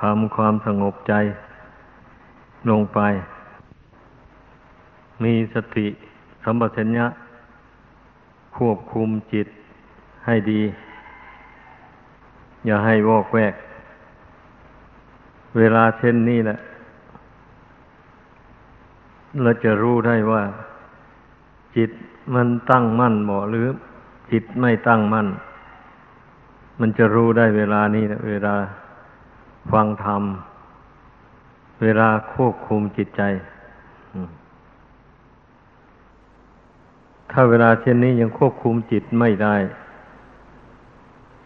ทำความสงบใจลงไปมีสติสัมปชัญญะควบคุมจิตให้ดีอย่าให้วอกแวกเวลาเช่นนี้แหละเราจะรู้ได้ว่าจิตมันตั้งมั่นบ่หรือจิตไม่ตั้งมั่นมันจะรู้ได้เวลานี้นะเวลาฟังธรรมเวลาควบคุมจิตใจถ้าเวลาเช่นนี้ยังควบคุมจิตไม่ได้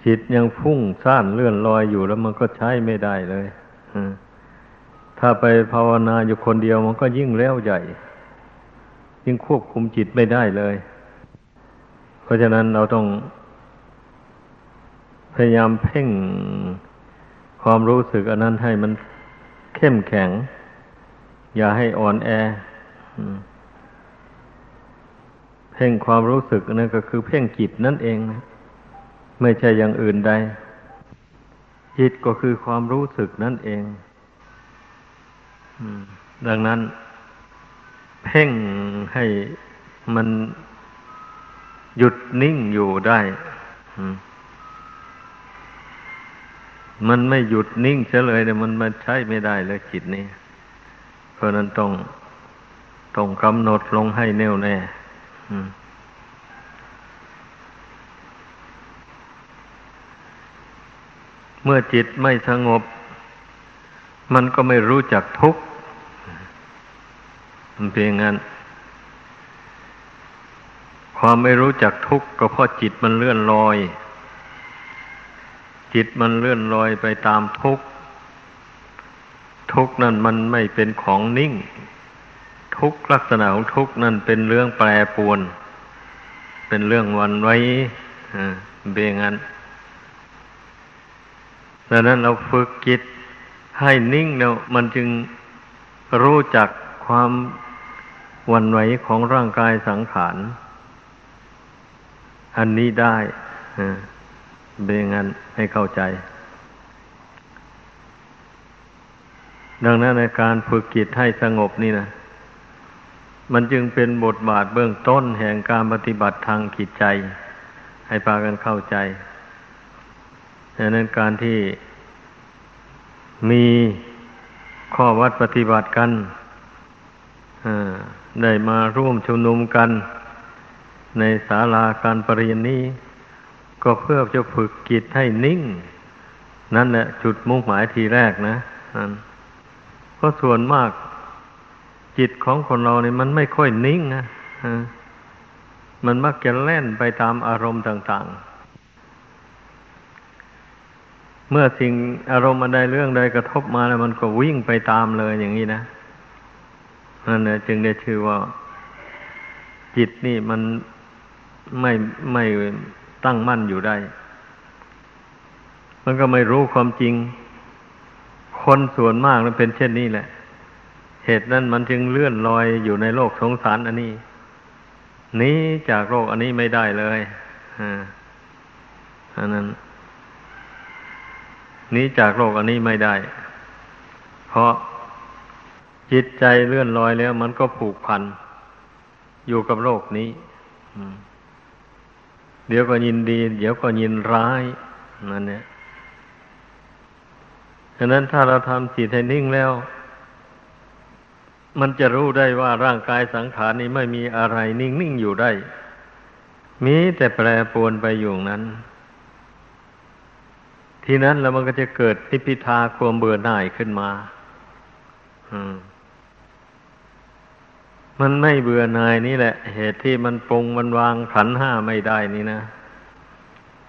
จิตยังฟุ้งซ่านเลื่อนลอยอยู่แล้วมันก็ใช้ไม่ได้เลยถ้าไปภาวนาอยู่คนเดียวมันก็ยิ่งแล้วใหญ่ยิ่งควบคุมจิตไม่ได้เลยเพราะฉะนั้นเราต้องพยายามเพ่งความรู้สึกอันนั้นให้มันเข้มแข็งอย่าให้อ่อนแอเพ่งความรู้สึกนั่นก็คือเพ่งจิตนั่นเองนะไม่ใช่อย่างอื่นใดจิตก็คือความรู้สึกนั่นเองดังนั้นเพ่งให้มันหยุดนิ่งอยู่ได้มันไม่หยุดนิ่งเฉยเลยเนี่ยมันมาใช้ไม่ได้เลยจิตนี้เพราะนั้นต้องกำหนดลงให้แน่วแน่เมื่อจิตไม่สงบมันก็ไม่รู้จักทุกข์มันเป็นอย่างนั้นความไม่รู้จักทุกข์ก็เพราะจิตมันเลื่อนลอยจิตมันเลื่อนลอยไปตามทุกข์ทุกข์นั่นมันไม่เป็นของนิ่งทุกข์ลักษณะของทุกข์นั่นเป็นเรื่องแปรปรวนเป็นเรื่องวันไว้เป็นอย่างนั้นดังนั้นเราฝึกจิตให้นิ่งแล้วมันจึงรู้จักความวันไหวของร่างกายสังขารอันนี้ได้เป็นอย่างนั้นให้เข้าใจดังนั้นในการฝึกจิตให้สงบนี่นะมันจึงเป็นบทบาทเบื้องต้นแห่งการปฏิบัติทางจิตใจให้พากันเข้าใจดังนั้นการที่มีข้อวัดปฏิบัติกันได้มาร่วมชุมนุมกันในศาลาการประเรียนนี้ก็เพื่อจะฝึกจิตให้นิ่งนั่นแหละจุดมุ่งหมายทีแรกนะเพราะส่วนมากจิตของคนเราเนี่ยมันไม่ค่อยนิ่งนะมันมักจะแล่นไปตามอารมณ์ต่างๆเมื่อสิ่งอารมณ์ใดเรื่องใดกระทบมาแล้วมันก็วิ่งไปตามเลยอย่างนี้นะนั่นแหละจึงได้ชื่อว่าจิตนี่มันไม่ตั้งมั่นอยู่ได้มันก็ไม่รู้ความจริงคนส่วนมากมันเป็นเช่นนี้แหละเหตุนั้นมันจึงเลื่อนลอยอยู่ในโลกสงสารอันนี้หนีจากโลกอันนี้ไม่ได้เลยอันนั้นหนีจากโลกอันนี้ไม่ได้เพราะจิตใจเลื่อนลอยแล้วมันก็ผูกพันอยู่กับโลกนี้เดี๋ยวก็ยินดีเดี๋ยวก็ยินร้ายนั่นเนี่ยฉะนั้นถ้าเราทำจิตให้นิ่งแล้วมันจะรู้ได้ว่าร่างกายสังขารนี้ไม่มีอะไรนิ่งๆอยู่ได้มีแต่แปรปรวนไปอยู่นั้นทีนั้นแล้วมันก็จะเกิดนิพพิทาความเบื่อหน่ายขึ้นมามันไม่เบื่อหน่ายนี่แหละเหตุที่มันปรงมันวางขันธ์ห้าไม่ได้นี่นะ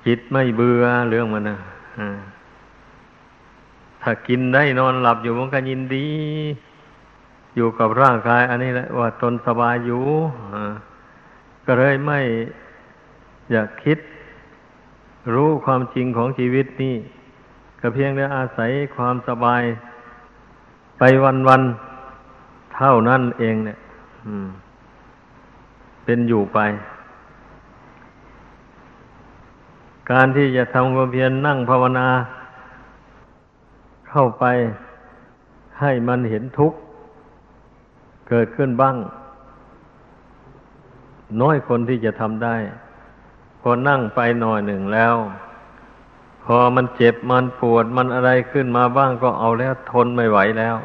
จิตไม่เบื่อเรื่องมันนะถ้ากินได้นอนหลับอยู่มันก็ยินดีอยู่กับร่างกายอันนี้แหละว่าตนสบายอยู่ก็เลยไม่อยากคิดรู้ความจริงของชีวิตนี่ก็เพียงแต่อาศัยความสบายไปวันๆเท่านั้นเองเนี่ยเป็นอยู่ไปการที่จะทำความเพียรนั่งภาวนาค เข้าไปให้มันเห็นทุกข์เกิดขึ้นบ้างน้อยคนที่จะทำได้พอนั่งไปหน่อยหนึ่งแล้วพอมันเจ็บมันปวดมันอะไรขึ้นมาบ้างก็เอาแล้วทนไม่ไหวแล้ว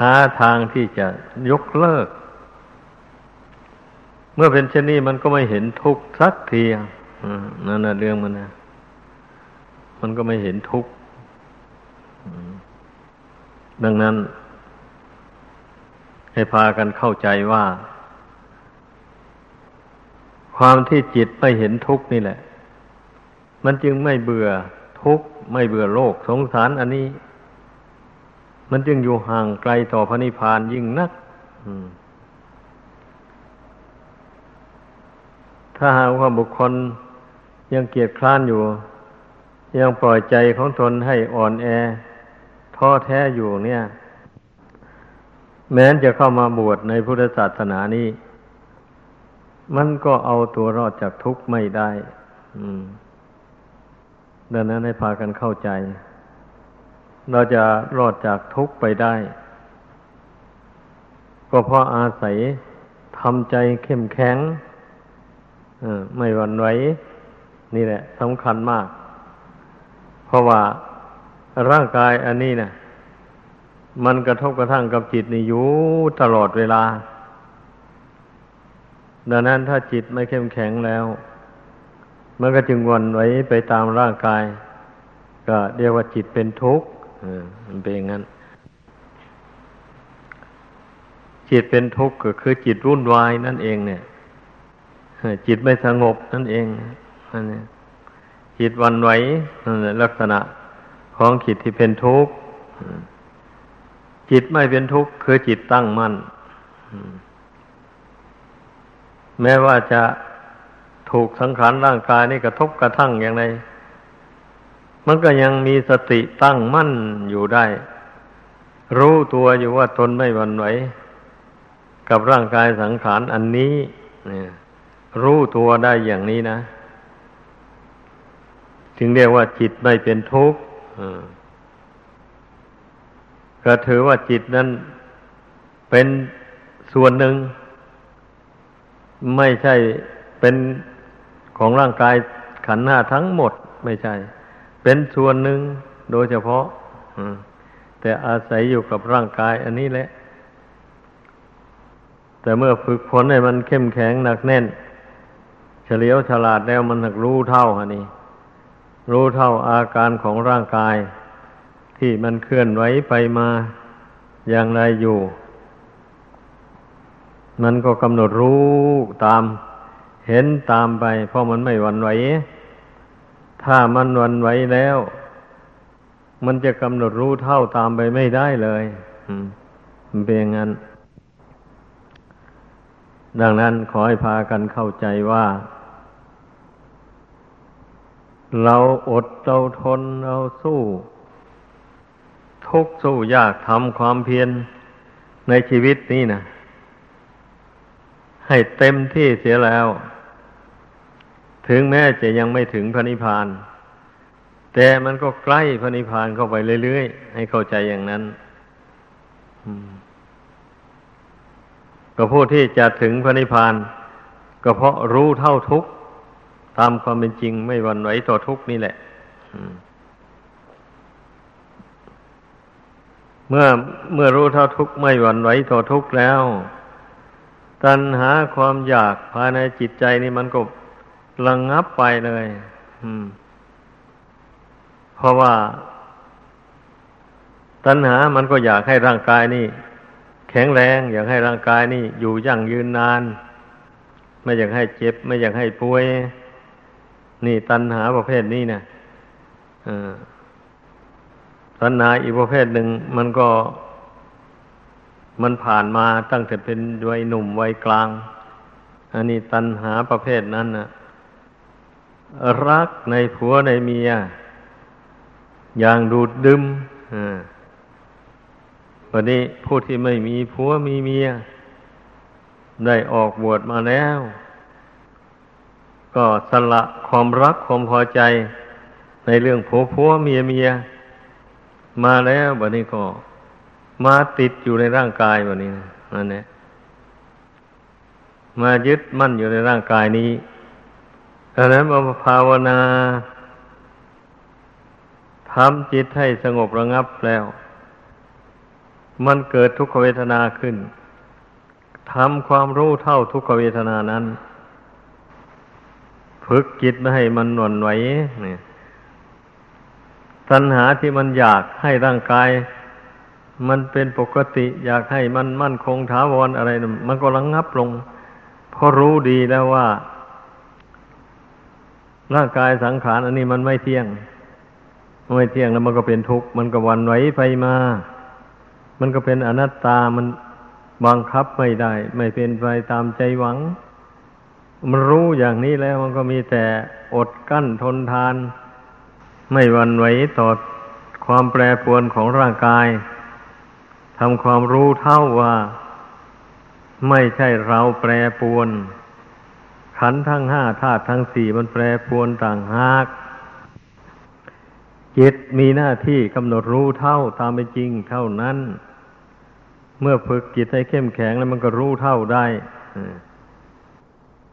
หาทางที่จะยกเลิกเมื่อเป็นเช่นนี้มันก็ไม่เห็นทุกข์สักทีนั่นน่ะเรื่องมันนะมันก็ไม่เห็นทุกข์ดังนั้นให้พากันเข้าใจว่าความที่จิตไม่เห็นทุกข์นี่แหละมันจึงไม่เบื่อทุกข์ไม่เบื่อโลกสงสารอันนี้มันจึงอยู่ห่างไกลต่อพระนิพพานยิ่งนักถ้าหากว่าบุคคลยังเกียจคร้านอยู่ยังปล่อยใจของตนให้อ่อนแอท้อแท้อยู่เนี่ยแม้นจะเข้ามาบวชในพุทธศาสนานี้มันก็เอาตัวรอดจากทุกข์ไม่ได้ดังนั้นให้พากันเข้าใจเราจะรอดจากทุกข์ไปได้ก็เพราะอาศัยทำใจเข้มแข็งไม่หวั่นไหวนี่แหละสำคัญมากเพราะว่าร่างกายอันนี้นะมันกระทบกระทั่งกับจิตนี่อยู่ตลอดเวลาดังนั้นถ้าจิตไม่เข้มแข็งแล้วมันก็จึงวนไว้ไปตามร่างกายก็เรียกว่าจิตเป็นทุกข์มันเป็นอย่างนั้นจิตเป็นทุกข์ก็คือจิตวุ่นวายนั่นเองเนี่ยจิตไม่สงบนั่นเองนั่นเนี่ยจิตวนไว้ลักษณะของจิตที่เป็นทุกข์จิตไม่เป็นทุกข์คือจิตตั้งมั่นแม้ว่าจะถูกสังขารร่างกายนี่กระทบกระทั่งอย่างไรมันก็ยังมีสติตั้งมั่นอยู่ได้รู้ตัวอยู่ว่าตนไม่หวั่นไหวกับร่างกายสังขารอันนี้รู้ตัวได้อย่างนี้นะถึงเรียกว่าจิตไม่เป็นทุกข์ก็ถือว่าจิตนั้นเป็นส่วนหนึ่งไม่ใช่เป็นของร่างกายขันธ์ห้าทั้งหมดไม่ใช่เป็นส่วนหนึ่งโดยเฉพาะแต่อาศัยอยู่กับร่างกายอันนี้แหละแต่เมื่อฝึกฝนให้มันเข้มแข็งหนักแน่นเฉลียวฉลาดแล้วมันถึงรู้เท่าอันนี้รู้เท่าอาการของร่างกายที่มันเคลื่อนไหวไปมาอย่างไรอยู่มันก็กำหนดรู้ตามเห็นตามไปเพราะมันไม่หวั่นไหวถ้ามันหวั่นไหวแล้วมันจะกำหนดรู้เท่าตามไปไม่ได้เลยมันเป็นอย่างนั้นดังนั้นขอให้พากันเข้าใจว่าเราอดเราทนเราสู้ทุกข์สู้ยากทำความเพียรในชีวิตนี้นะให้เต็มที่เสียแล้วถึงแม้จะยังไม่ถึงพระนิพพานแต่มันก็ใกล้พระนิพพานเข้าไปเรื่อยๆให้เข้าใจอย่างนั้นก็ผู้ที่จะถึงพระนิพพานก็เพราะรู้เท่าทุกข์ตามความเป็นจริงไม่หวั่นไหวต่อทุกข์นี่แหละเมื่อรู้เท่าทุกข์ไม่หวั่นไหวต่อทุกข์แล้วตัณหาความอยากภายในจิตใจนี่มันก็ระงับไปเลยเพราะว่าตัณหามันก็อยากให้ร่างกายนี่แข็งแรงอยากให้ร่างกายนี่อยู่ยั่งยืนนานไม่อยากให้เจ็บไม่อยากให้ป่วยนี่ตัณหาประเภทนี้นะตัณหาอีกประเภทหนึ่งมันผ่านมาตั้งแต่เป็นวัยหนุ่มวัยกลางอันนี้ตัณหาประเภทนั้นนะรักในผัวในเมียอย่างดูดดื่มวันนี้ผู้ที่ไม่มีผัวมีเมียได้ออกบวชมาแล้วก็สละความรักความพอใจในเรื่องผัวเมีย มาแล้วบัดนี้ก็มาติดอยู่ในร่างกายบัดนี้นะนั่นแหละมายึดมั่นอยู่ในร่างกายนี้ดังนั้นมาภาวนาทำจิตให้สงบระงับแล้วมันเกิดทุกขเวทนาขึ้นทำความรู้เท่าทุกขเวทนานั้นฝึกจิตไม่ให้มันหวั่นไหวนี่ตัณหาที่มันอยากให้ร่างกายมันเป็นปกติอยากให้มันมั่นคงถาวรอะไรมันก็ระงับลงเพราะรู้ดีแล้วว่าร่างกายสังขารอันนี้มันไม่เที่ยงแล้วมันก็เป็นทุกข์มันก็หวั่นไหวไปมามันก็เป็นอนัตตามันบังคับไม่ได้ไม่เป็นไปตามใจหวังมันรู้อย่างนี้แล้วมันก็มีแต่อดกั้นทนทานไม่หวั่นไหวต่อความแปรปรวนของร่างกายทำความรู้เท่าว่าไม่ใช่เราแปรปรวนขันธ์ทั้งห้าธาตุทั้งสี่มันแปรปรวนต่างหากจิตมีหน้าที่กำหนดรู้เท่าตามเป็นจริงเท่านั้นเมื่อฝึกจิตให้เข้มแข็งแล้วมันก็รู้เท่าได้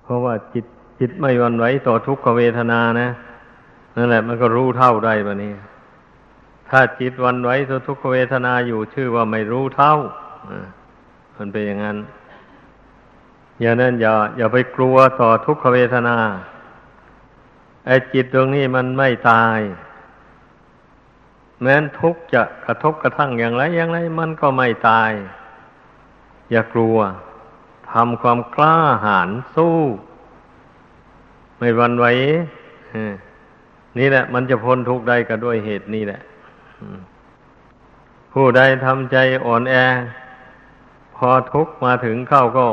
เพราะว่าจิตไม่หวั่นไหวต่อทุกขเวทนานะนั่นแหละมันก็รู้เท่าได้บัดนี้ถ้าจิตหวั่นไหวต่อทุกขเวทนาอยู่ชื่อว่าไม่รู้เท่ามันเป็นอย่างนั้นอย่างนั้นอย่าไปกลัวต่อทุกขเวทนาไอ้จิตตรงนี้มันไม่ตายแม้นทุกข์จะกระทบกระทั่งอย่างไรมันก็ไม่ตายอย่ากลัวทำความกล้าหาญสู้ไม่หวั่นไหวนี่แหละมันจะพ้นทุกข์ได้ก็ด้วยเหตุนี้แหละผู้ใดทำใจอ่อนแอพอทุกข์มาถึงเข้าก็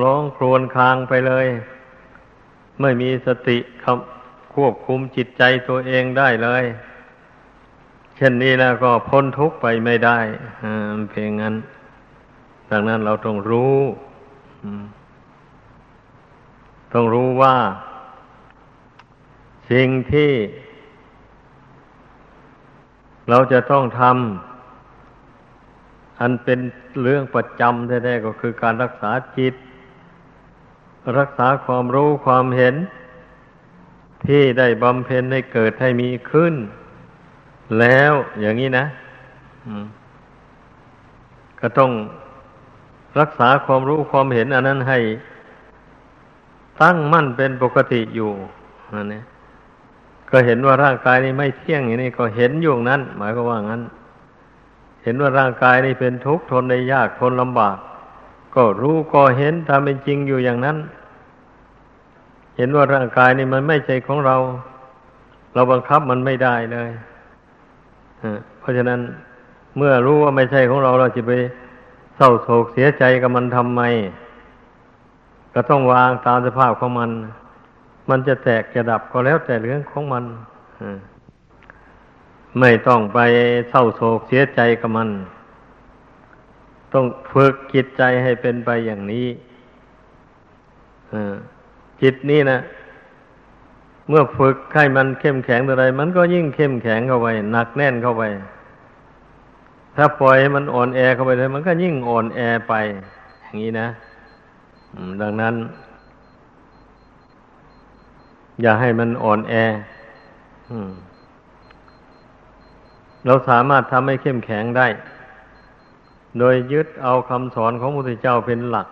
ร้องครวญครางไปเลยไม่มีสติควบคุมจิตใจตัวเองได้เลยเช่นนี้แล้วก็พ้นทุกข์ไปไม่ได้เพียงนั้นดังนั้นเราต้องรู้ว่าสิ่งที่เราจะต้องทำอันเป็นเรื่องประจำแท้ๆก็คือการรักษาจิตรักษาความรู้ความเห็นที่ได้บำเพ็ญให้เกิดให้มีขึ้นแล้วอย่างนี้นะก็ต้องรักษาความรู้ความเห็นอันนั้นให้ตั้งมั่นเป็นปกติอยู่นั่นเองก็เห็นว่าร่างกายนี้ไม่เที่ยงอย่างนี้ก็เห็นอยู่นั้นหมายก็ว่างั้นเห็นว่าร่างกายนี้เป็นทุกข์ทนได้ยากทนลำบากก็รู้ก็เห็นตามเป็นจริงอยู่อย่างนั้นเห็นว่าร่างกายนี่มันไม่ใช่ของเราบังคับมันไม่ได้เลยเพราะฉะนั้นเมื่อรู้ว่าไม่ใช่ของเราจะไปเศร้าโศกเสียใจกับมันทำไมก็ต้องวางตามสภาพของมันมันจะแตกจะดับก็แล้วแต่เรื่องของมันไม่ต้องไปเศร้าโศกเสียใจกับมันต้องฝึกจิตใจให้เป็นไปอย่างนี้จิตนี่นะเมื่อฝึกให้มันเข้มแข็งอะไรมันก็ยิ่งเข้มแข็งเข้าไปหนักแน่นเข้าไปถ้าปล่อยให้มันอ่อนแอเข้าไปเลยมันก็ยิ่งอ่อนแอไปอย่างนี้นะดังนั้นอย่าให้มันอ่อนแอเราสามารถทำให้เข้มแข็งได้โดยยึดเอาคำสอนของพระพุทธเจ้าเป็นหลัก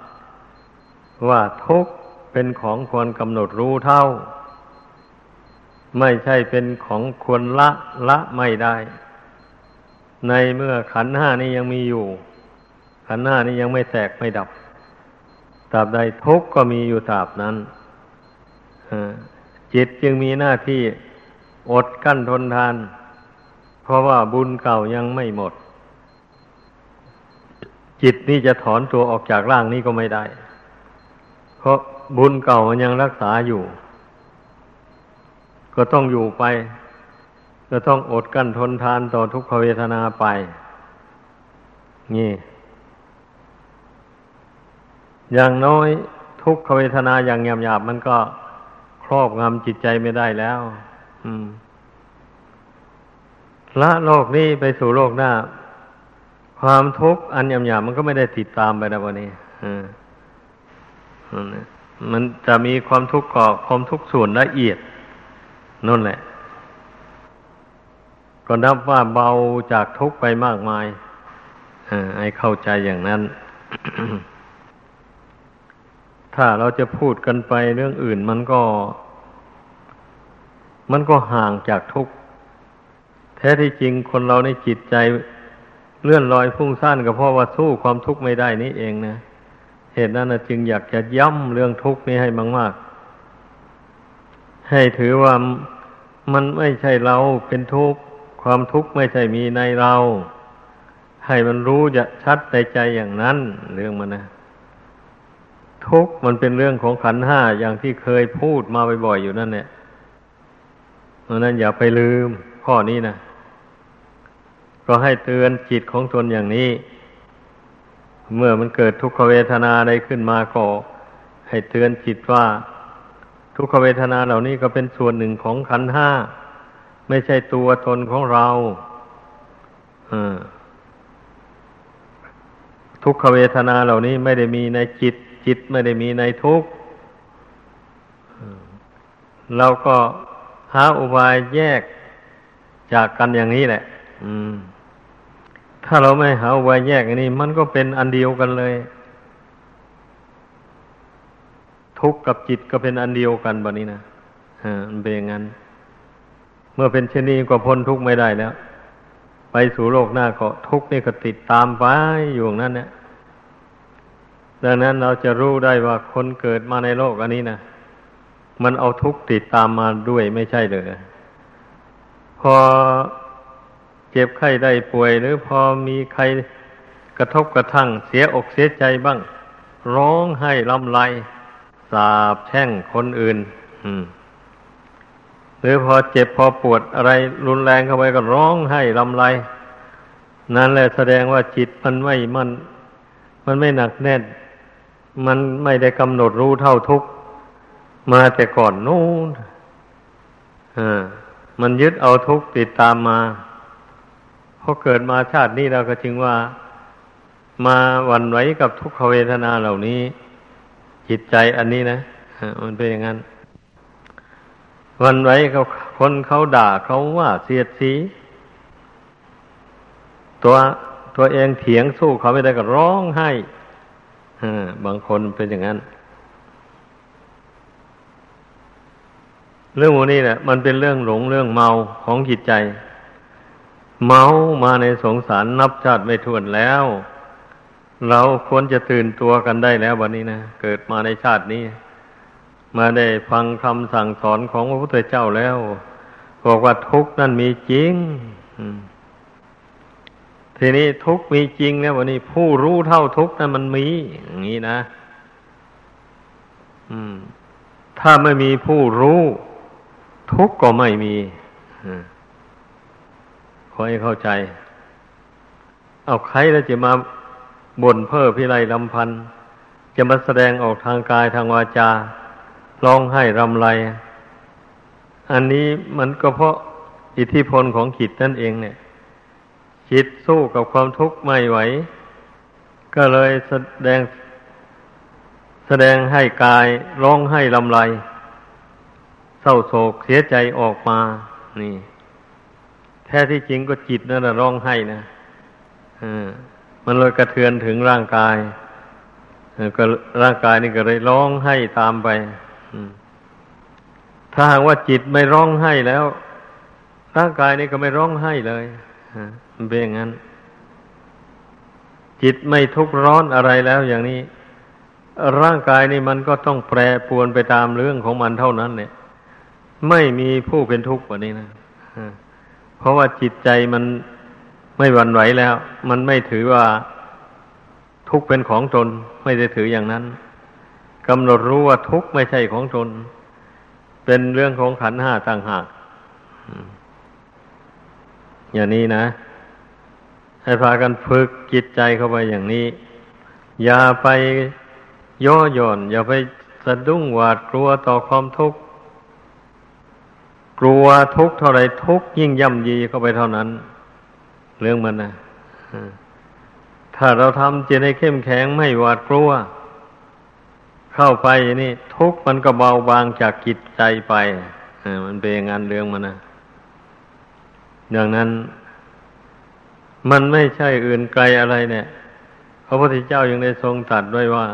ว่าทุกข์เป็นของควรกำหนดรู้เท่าไม่ใช่เป็นของควรละไม่ได้ในเมื่อขันธ์ห้านี้ยังมีอยู่ขันธ์ห้านี้ยังไม่แตกไม่ดับตราบใดทุกข์ก็มีอยู่ตราบนั้นจิตจึงมีหน้าที่อดกั้นทนทานเพราะว่าบุญเก่ายังไม่หมดจิตนี่จะถอนตัวออกจากร่างนี้ก็ไม่ได้เพราะบุญเก่ามันยังรักษาอยู่ก็ต้องอยู่ไปก็ต้องอดกั้นทนทานต่อทุกขเวทนาไปนี่อย่างน้อยทุกขเวทนาอย่างหยาบๆมันก็ครอบงำจิตใจไม่ได้แล้ว ละโลกนี้ไปสู่โลกหน้าความทุกข์อันหยาบๆมันก็ไม่ได้ติดตามไปนะวันนี้มันจะมีความทุกข์ก่อความทุกข์ส่วนละเอียดนั่นแหละก็นับว่าเบาจากทุกข์ไปมากมายให้เข้าใจอย่างนั้น ถ้าเราจะพูดกันไปเรื่องอื่นมันก็ห่างจากทุกข์แท้ที่จริงคนเราในจิตใจเลื่อนลอยฟุ้งซ่านก็เพราะว่าสู้ความทุกข์ไม่ได้นี่เองนะเหตุนั้นจึงอยากจะย้ำเรื่องทุกข์นี้ให้มากๆให้ถือว่ามันไม่ใช่เราเป็นทุกข์ความทุกข์ไม่ใช่มีในเราให้มันรู้จะชัดในใจอย่างนั้นเรื่องมันนะทุกข์มันเป็นเรื่องของขันธ์ห้าอย่างที่เคยพูดมาบ่อยๆอยู่นั่นแหละเพราะนั้นอย่าไปลืมข้อนี้นะก็ให้เตือนจิตของตนอย่างนี้เมื่อมันเกิดทุกขเวทนาใดขึ้นมาก็ให้เตือนจิตว่าทุกขเวทนาเหล่านี้ก็เป็นส่วนหนึ่งของขันธ์ห้าไม่ใช่ตัวตนของเราทุกขเวทนาเหล่านี้ไม่ได้มีในจิตจิตไม่ได้มีในทุกข์เราก็หาอุบายแยกจากกันอย่างนี้แหละถ้าเราไม่หาอุบายแยกอย่างนี้มันก็เป็นอันเดียวกันเลยทุกข์กับจิตก็เป็นอันเดียวกันบัดนี้นะมันเป็นอย่างนั้นเมื่อเป็นเช่นนี้ก็พ้นทุกข์ไม่ได้แล้วไปสู่โลกหน้าก็ทุกข์นี่ก็ติดตามไปอยู่อย่างนั้นเนี่ยดังนั้นเราจะรู้ได้ว่าคนเกิดมาในโลกอันนี้นะมันเอาทุกข์ติดตามมาด้วยไม่ใช่เลยพอเจ็บไข้ได้ป่วยหรือพอมีใครกระทบกระทั่งเสียอกเสียใจบ้างร้องไห้รำไรสาบแช่งคนอื่นหรือพอเจ็บพอปวดอะไรรุนแรงเข้าไปก็ร้องไห้รำไรนั่นแหละแสดงว่าจิตมันไม่หนักแน่นมันไม่ได้กำหนดรู้เท่าทุกข์มาแต่ก่อนนู้นมันยึดเอาทุกข์ติดตามมาพอเกิดมาชาตินี้เราก็จึงว่ามาหวั่นไหวกับทุกขเวทนาเหล่านี้จิตใจอันนี้นะมันเป็นอย่างนั้นหวั่นไหวกับคนเขาด่าเขาว่าเสียดสีตัวเองเถียงสู้เขาไม่ได้ก็ร้องไห้บางคนเป็นอย่างนั้นเรื่องพวกนี้เนี่ยมันเป็นเรื่องหลงเรื่องเมาของจิตใจเมามาในสงสารนับชาติไม่ถ้วนแล้วเราควรจะตื่นตัวกันได้แล้ววันนี้นะเกิดมาในชาตินี้มาได้ฟังคำสั่งสอนของพระพุทธเจ้าแล้วบอกว่าทุกข์นั้นมีจริงทีนี้ทุกข์มีจริงนะวันนี้ผู้รู้เท่าทุกข์นั้นมันมีอย่างนี้นะถ้าไม่มีผู้รู้ทุกข์ก็ไม่มีขอให้เข้าใจเอาใครแล้วจะมาบ่นเพ้อพิไรรำพันจะมาแสดงออกทางกายทางวาจาร้องไห้รำไรอันนี้มันก็เพราะอิทธิพลของจิตนั่นเองเนี่ยจิตสู้กับความทุกข์ไม่ไหวก็เลยแสดงให้กายร้องไห้รำไรเศร้าโศกเสียใจออกมานี่แท้ที่จริงก็จิตนั่นแหละร้องไห้นะมันเลยกระเทือนถึงร่างกายก็ร่างกายนี่ก็เลยร้องไห้ตามไปถ้าหากว่าจิตไม่ร้องไห้แล้วร่างกายนี่ก็ไม่ร้องไห้เลยมันเป็นอย่างนั้นจิตไม่ทุกข์ร้อนอะไรแล้วอย่างนี้ร่างกายนี่มันก็ต้องแปรปรวนไปตามเรื่องของมันเท่านั้นเนี่ยไม่มีผู้เป็นทุกข์กว่านี้นะเพราะว่าจิตใจมันไม่หวั่นไหวแล้วมันไม่ถือว่าทุกข์เป็นของตนไม่ได้ถืออย่างนั้นกำหนดรู้ว่าทุกข์ไม่ใช่ของตนเป็นเรื่องของขันธ์ห้าต่างหากอย่างนี้นะให้พากันฝึกจิตใจเข้าไปอย่างนี้อย่าไปย่อหย่อนอย่าไปสะดุ้งหวาดกลัวต่อความทุกข์ กลัวทุกข์เท่าไรทุกข์ยิ่งย่ำยีเข้าไปเท่านั้นเรื่องมันนะถ้าเราทำจิตให้เข้มแข็งไม่หวาดกลัวเข้าไปนี่ทุกข์มันก็เบาบางจากจิตใจไปมันเป็นอย่างนั้นเรื่องมันนะดังนั้นมันไม่ใช่อื่นไกลอะไรเนี่ยพระพุทธเจ้ายังได้ทรงตรัสไว้ว่า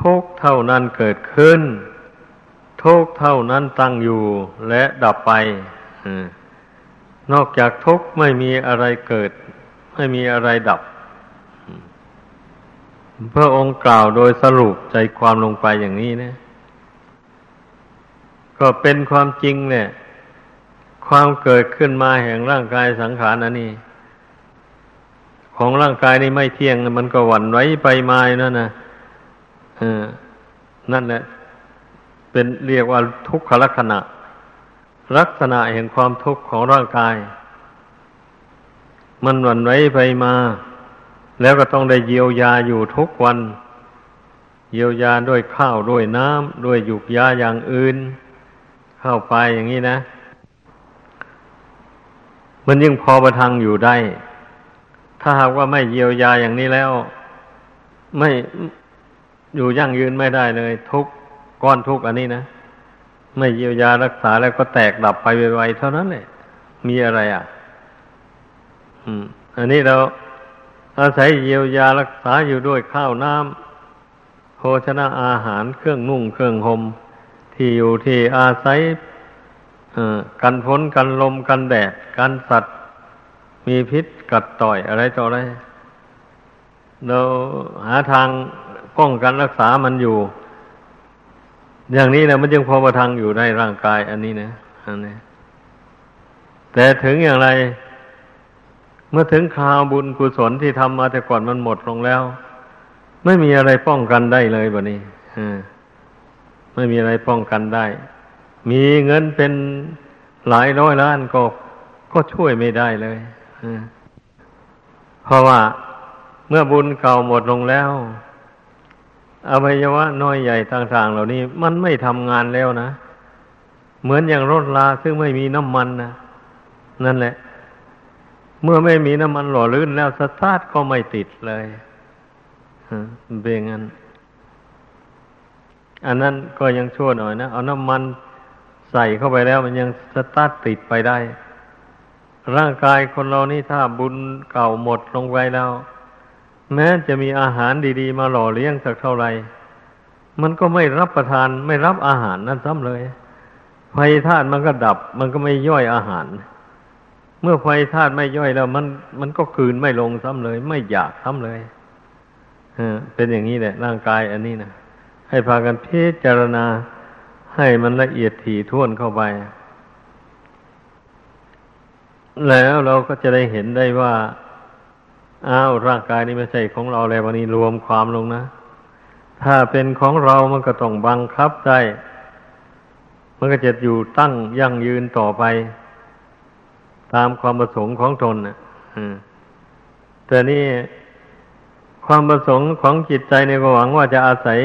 ทุกข์เท่านั้นเกิดขึ้นทุกข์เท่านั้นตั้งอยู่และดับไปนอกจากทุกข์ไม่มีอะไรเกิดไม่มีอะไรดับพระองค์กล่าวโดยสรุปใจความลงไปอย่างนี้นะก็เป็นความจริงเนี่ยความเกิดขึ้นมาแห่งร่างกายสังขารอันนี้ของร่างกายนี่ไม่เที่ยงมันก็หวั่นไหวไปมานั่นนะนั่นแหละเป็นเรียกว่าทุกขลักษณะลักษณะแห่งความทุกข์ของร่างกายมันหวั่นไหวไปมาแล้วก็ต้องได้เยียวยาอยู่ทุกวันเยียวยาด้วยข้าวด้วยน้ำด้วยหยุกยาอย่างอื่นเข้าไปอย่างนี้นะมันยิ่งพอประทังอยู่ได้ถ้าหากว่าไม่เยียวยาอย่างนี้แล้วไม่อยู่ยั่งยืนไม่ได้เลยทุกก้อนทุกอันนี้นะไม่เยียวยารักษาแล้วก็แตกดับไปไวๆเท่านั้นแหละมีอะไรอ่ะอันนี้เราอาศัยเยียวยารักษาอยู่ด้วยข้าวน้ำโภชนะอาหารเครื่องนุ่งเครื่องห่มที่อยู่ที่อาศัยกันฝนกันลมกันแดดกันสัตว์มีพิษกัดต่อยอะไรต่ออะไรเราหาทางป้องกันรักษามันอยู่อย่างนี้นะมันจึงพอประทังอยู่ในร่างกายอันนี้นะอันนี้แต่ถึงอย่างไรเมื่อถึงคราวบุญกุศลที่ทำมาแต่ก่อนมันหมดลงแล้วไม่มีอะไรป้องกันได้เลยบัดนี้ไม่มีอะไรป้องกันได้มีเงินเป็นหลายร้อยล้านก็ช่วยไม่ได้เลยเพราะว่าเมื่อบุญเก่าหมดลงแล้วอวัยวะน้อยใหญ่ต่างๆเหล่านี้มันไม่ทำงานแล้วนะเหมือนอย่างรถลาซึ่งไม่มีน้ำมันนะนั่นแหละเมื่อไม่มีน้ำมันหล่อลื่นแล้วสตาร์ทก็ไม่ติดเลยเป็นอย่างนั้นอันนั้นก็ยังชั่วหน่อยนะเอาน้ำมันใส่เข้าไปแล้วมันยังสตาร์ทติดไปได้ร่างกายคนเรานี่ถ้าบุญเก่าหมดลงไปแล้วแม้จะมีอาหารดีๆมาหล่อเลี้ยงสักเท่าไหร่มันก็ไม่รับประทานไม่รับอาหารนั่นซ้ำเลยไฟธาตุมันก็ดับมันก็ไม่ย่อยอาหารเมื่อไฟธาตุไม่ย่อยแล้วมันก็คืนไม่ลงซ้ำเลยไม่อยากซ้ำเลยเป็นอย่างนี้แหละร่างกายอันนี้นะให้พากันพิจารณาให้มันละเอียดถี่ถ้วนเข้าไปแล้วเราก็จะได้เห็นได้ว่าอ้าวร่างกายนี้ไม่ใช่ของเราแล้ววันนี้รวมความลงนะถ้าเป็นของเรามันก็ต้องบังคับได้มันก็จะอยู่ตั้งยั่งยืนต่อไปตามความประสงค์ของตนนะแต่นี่ความประสงค์ของจิตใจเนี่ยก็หวังว่าจะอาศัย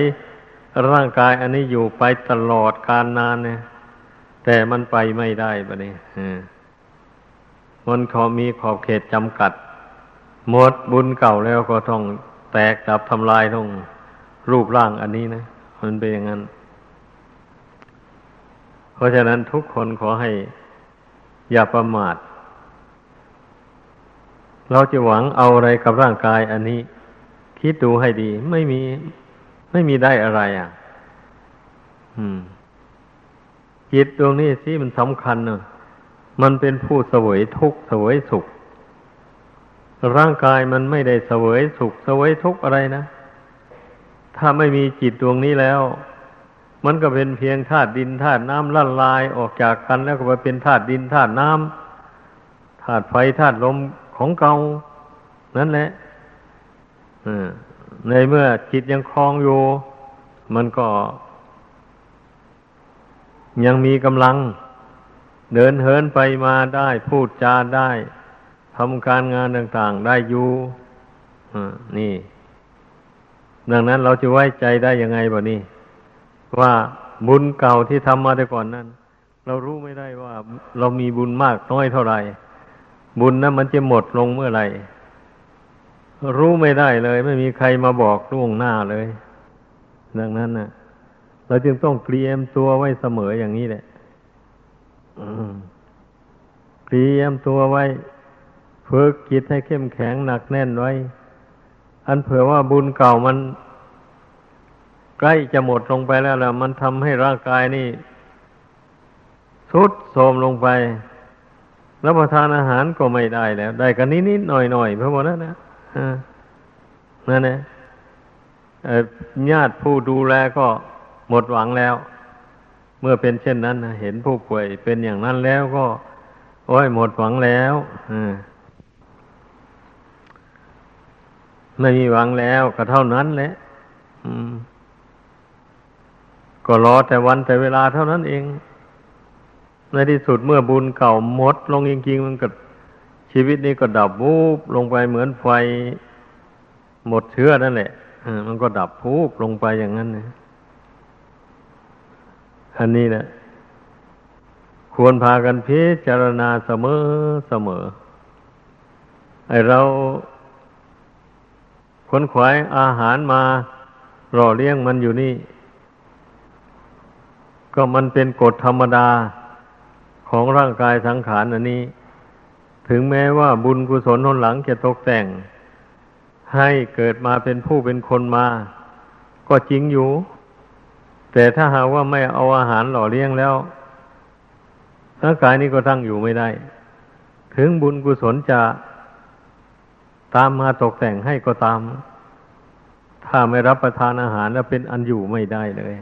ร่างกายอันนี้อยู่ไปตลอดกาลนานเนี่ยแต่มันไปไม่ได้บัดนี้มันเขามีขอบเขตจำกัดหมดบุญเก่าแล้วก็ต้องแตกดับทำลายทั้งรูปร่างอันนี้นะมันเป็นอย่างนั้นเพราะฉะนั้นทุกคนขอให้อย่าประมาทเราจะหวังเอาอะไรกับร่างกายอันนี้คิดดูให้ดีไม่มีได้อะไรอ่ะจิตดวงนี้สิมันสำคัญเนอะมันเป็นผู้เสวยทุกข์เสวยสุขร่างกายมันไม่ได้เสวยสุขเสวยทุกข์อะไรนะถ้าไม่มีจิตดวงนี้แล้วมันก็เป็นเพียงธาตุดินธาตุน้ำละลายออกจากกันแล้วก็มาเป็นธาตุดินธาตุน้ำธาตุไฟธาตุลมของเก่านั่นแหละในเมื่อจิตยังครองอยู่มันก็ยังมีกำลังเดินเหินไปมาได้พูดจาได้ทำการงานต่างๆได้อยู่นี่ดังนั้นเราจะไว้ใจได้ยังไงบ่นี่ว่าบุญเก่าที่ทำมาแต่ก่อนนั้น เรารู้ไม่ได้ว่าเรามีบุญมากน้อยเท่าไหร่บุญนั้นมันจะหมดลงเมื่อไหร่รู้ไม่ได้เลยไม่มีใครมาบอกล่วงหน้าเลยดังนั้นน่ะเราจึงต้องเตรียมตัวไว้เสมออย่างนี้แหละเตรียมตัวไว้ฝึกจิตให้เข้มแข็งหนักแน่นไว้อันเผื่อว่าบุญเก่ามันใกล้จะหมดลงไปแล้วล่ะมันทำให้ร่างกายนี่ทรุดโทรมลงไปรับประทานอาหารก็ไม่ได้แล้วได้กันนิดๆหน่อยๆเพราะว่านั้นนะนั่นแหละญาติผู้ดูแลก็หมดหวังแล้วเมื่อเป็นเช่นนั้นเห็นผู้ป่วยเป็นอย่างนั้นแล้วก็โอ้ยหมดหวังแล้วไม่มีหวังแล้วก็เท่านั้นแหละก็รอแต่วันแต่เวลาเท่านั้นเองในที่สุดเมื่อบุญเก่าหมดลงจริงๆมันก็ชีวิตนี้ก็ดับวูบลงไปเหมือนไฟหมดเชื้อนั่นแหละมันก็ดับวูบลงไปอย่างนั้นนะอันนี้แหละควรพากันพิจารณาเสมอเสมอไอเราขนขวายอาหารมารอเลี้ยงมันอยู่นี่ก็มันเป็นกฎธรรมดาของร่างกายสังขารอันนี้ถึงแม้ว่าบุญกุศลหนหลังจะตกแต่งให้เกิดมาเป็นผู้เป็นคนมาก็จริงอยู่แต่ถ้าหากว่าไม่เอาอาหารหล่อเลี้ยงแล้วร่างกายนี้ก็ตั้งอยู่ไม่ได้ถึงบุญกุศลจะตามมาตกแต่งให้ก็ตามถ้าไม่รับประทานอาหารแล้วเป็นอันอยู่ไม่ได้เลย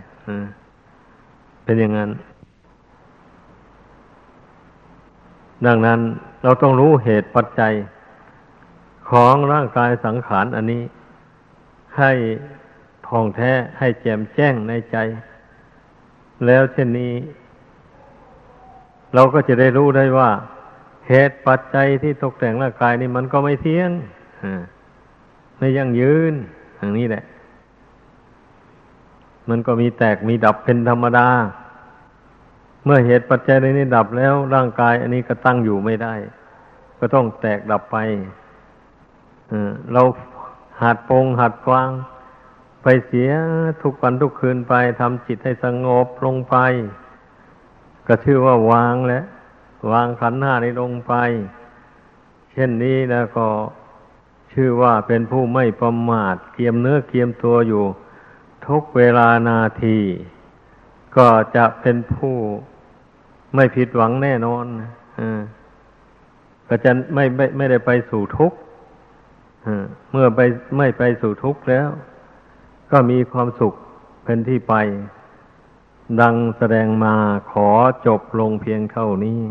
เป็นอย่างนั้นดังนั้นเราต้องรู้เหตุปัจจัยของร่างกายสังขารอันนี้ให้ท่องแท้ให้แจ่มแจ้งในใจแล้วเช่นนี้เราก็จะได้รู้ได้ว่าเหตุปัจจัยที่ตกแต่งร่างกายนี้มันก็ไม่เที่ยงไม่ยั่งยืนอย่างนี้แหละมันก็มีแตกมีดับเป็นธรรมดาเมื่อเหตุปัจจัยในนี้ดับแล้วร่างกายอันนี้ก็ตั้งอยู่ไม่ได้ก็ต้องแตกดับไปเราหัดปรงหัดวางไปเสียทุกวันทุกคืนไปทำจิตให้สงบลงไปก็ชื่อว่าวางแล้ววางขันธ์ห้านี้ลงไปเช่นนี้แล้วก็ชื่อว่าเป็นผู้ไม่ประมาทเกียมเนื้อเกียมตัวอยู่ทุกเวลานาทีก็จะเป็นผู้ไม่ผิดหวังแน่นอนก็จะไม่ได้ไปสู่ทุกข์เมื่อไม่ไปสู่ทุกข์แล้วก็มีความสุขเป็นที่ไปดังแสดงมาขอจบลงเพียงเท่านี้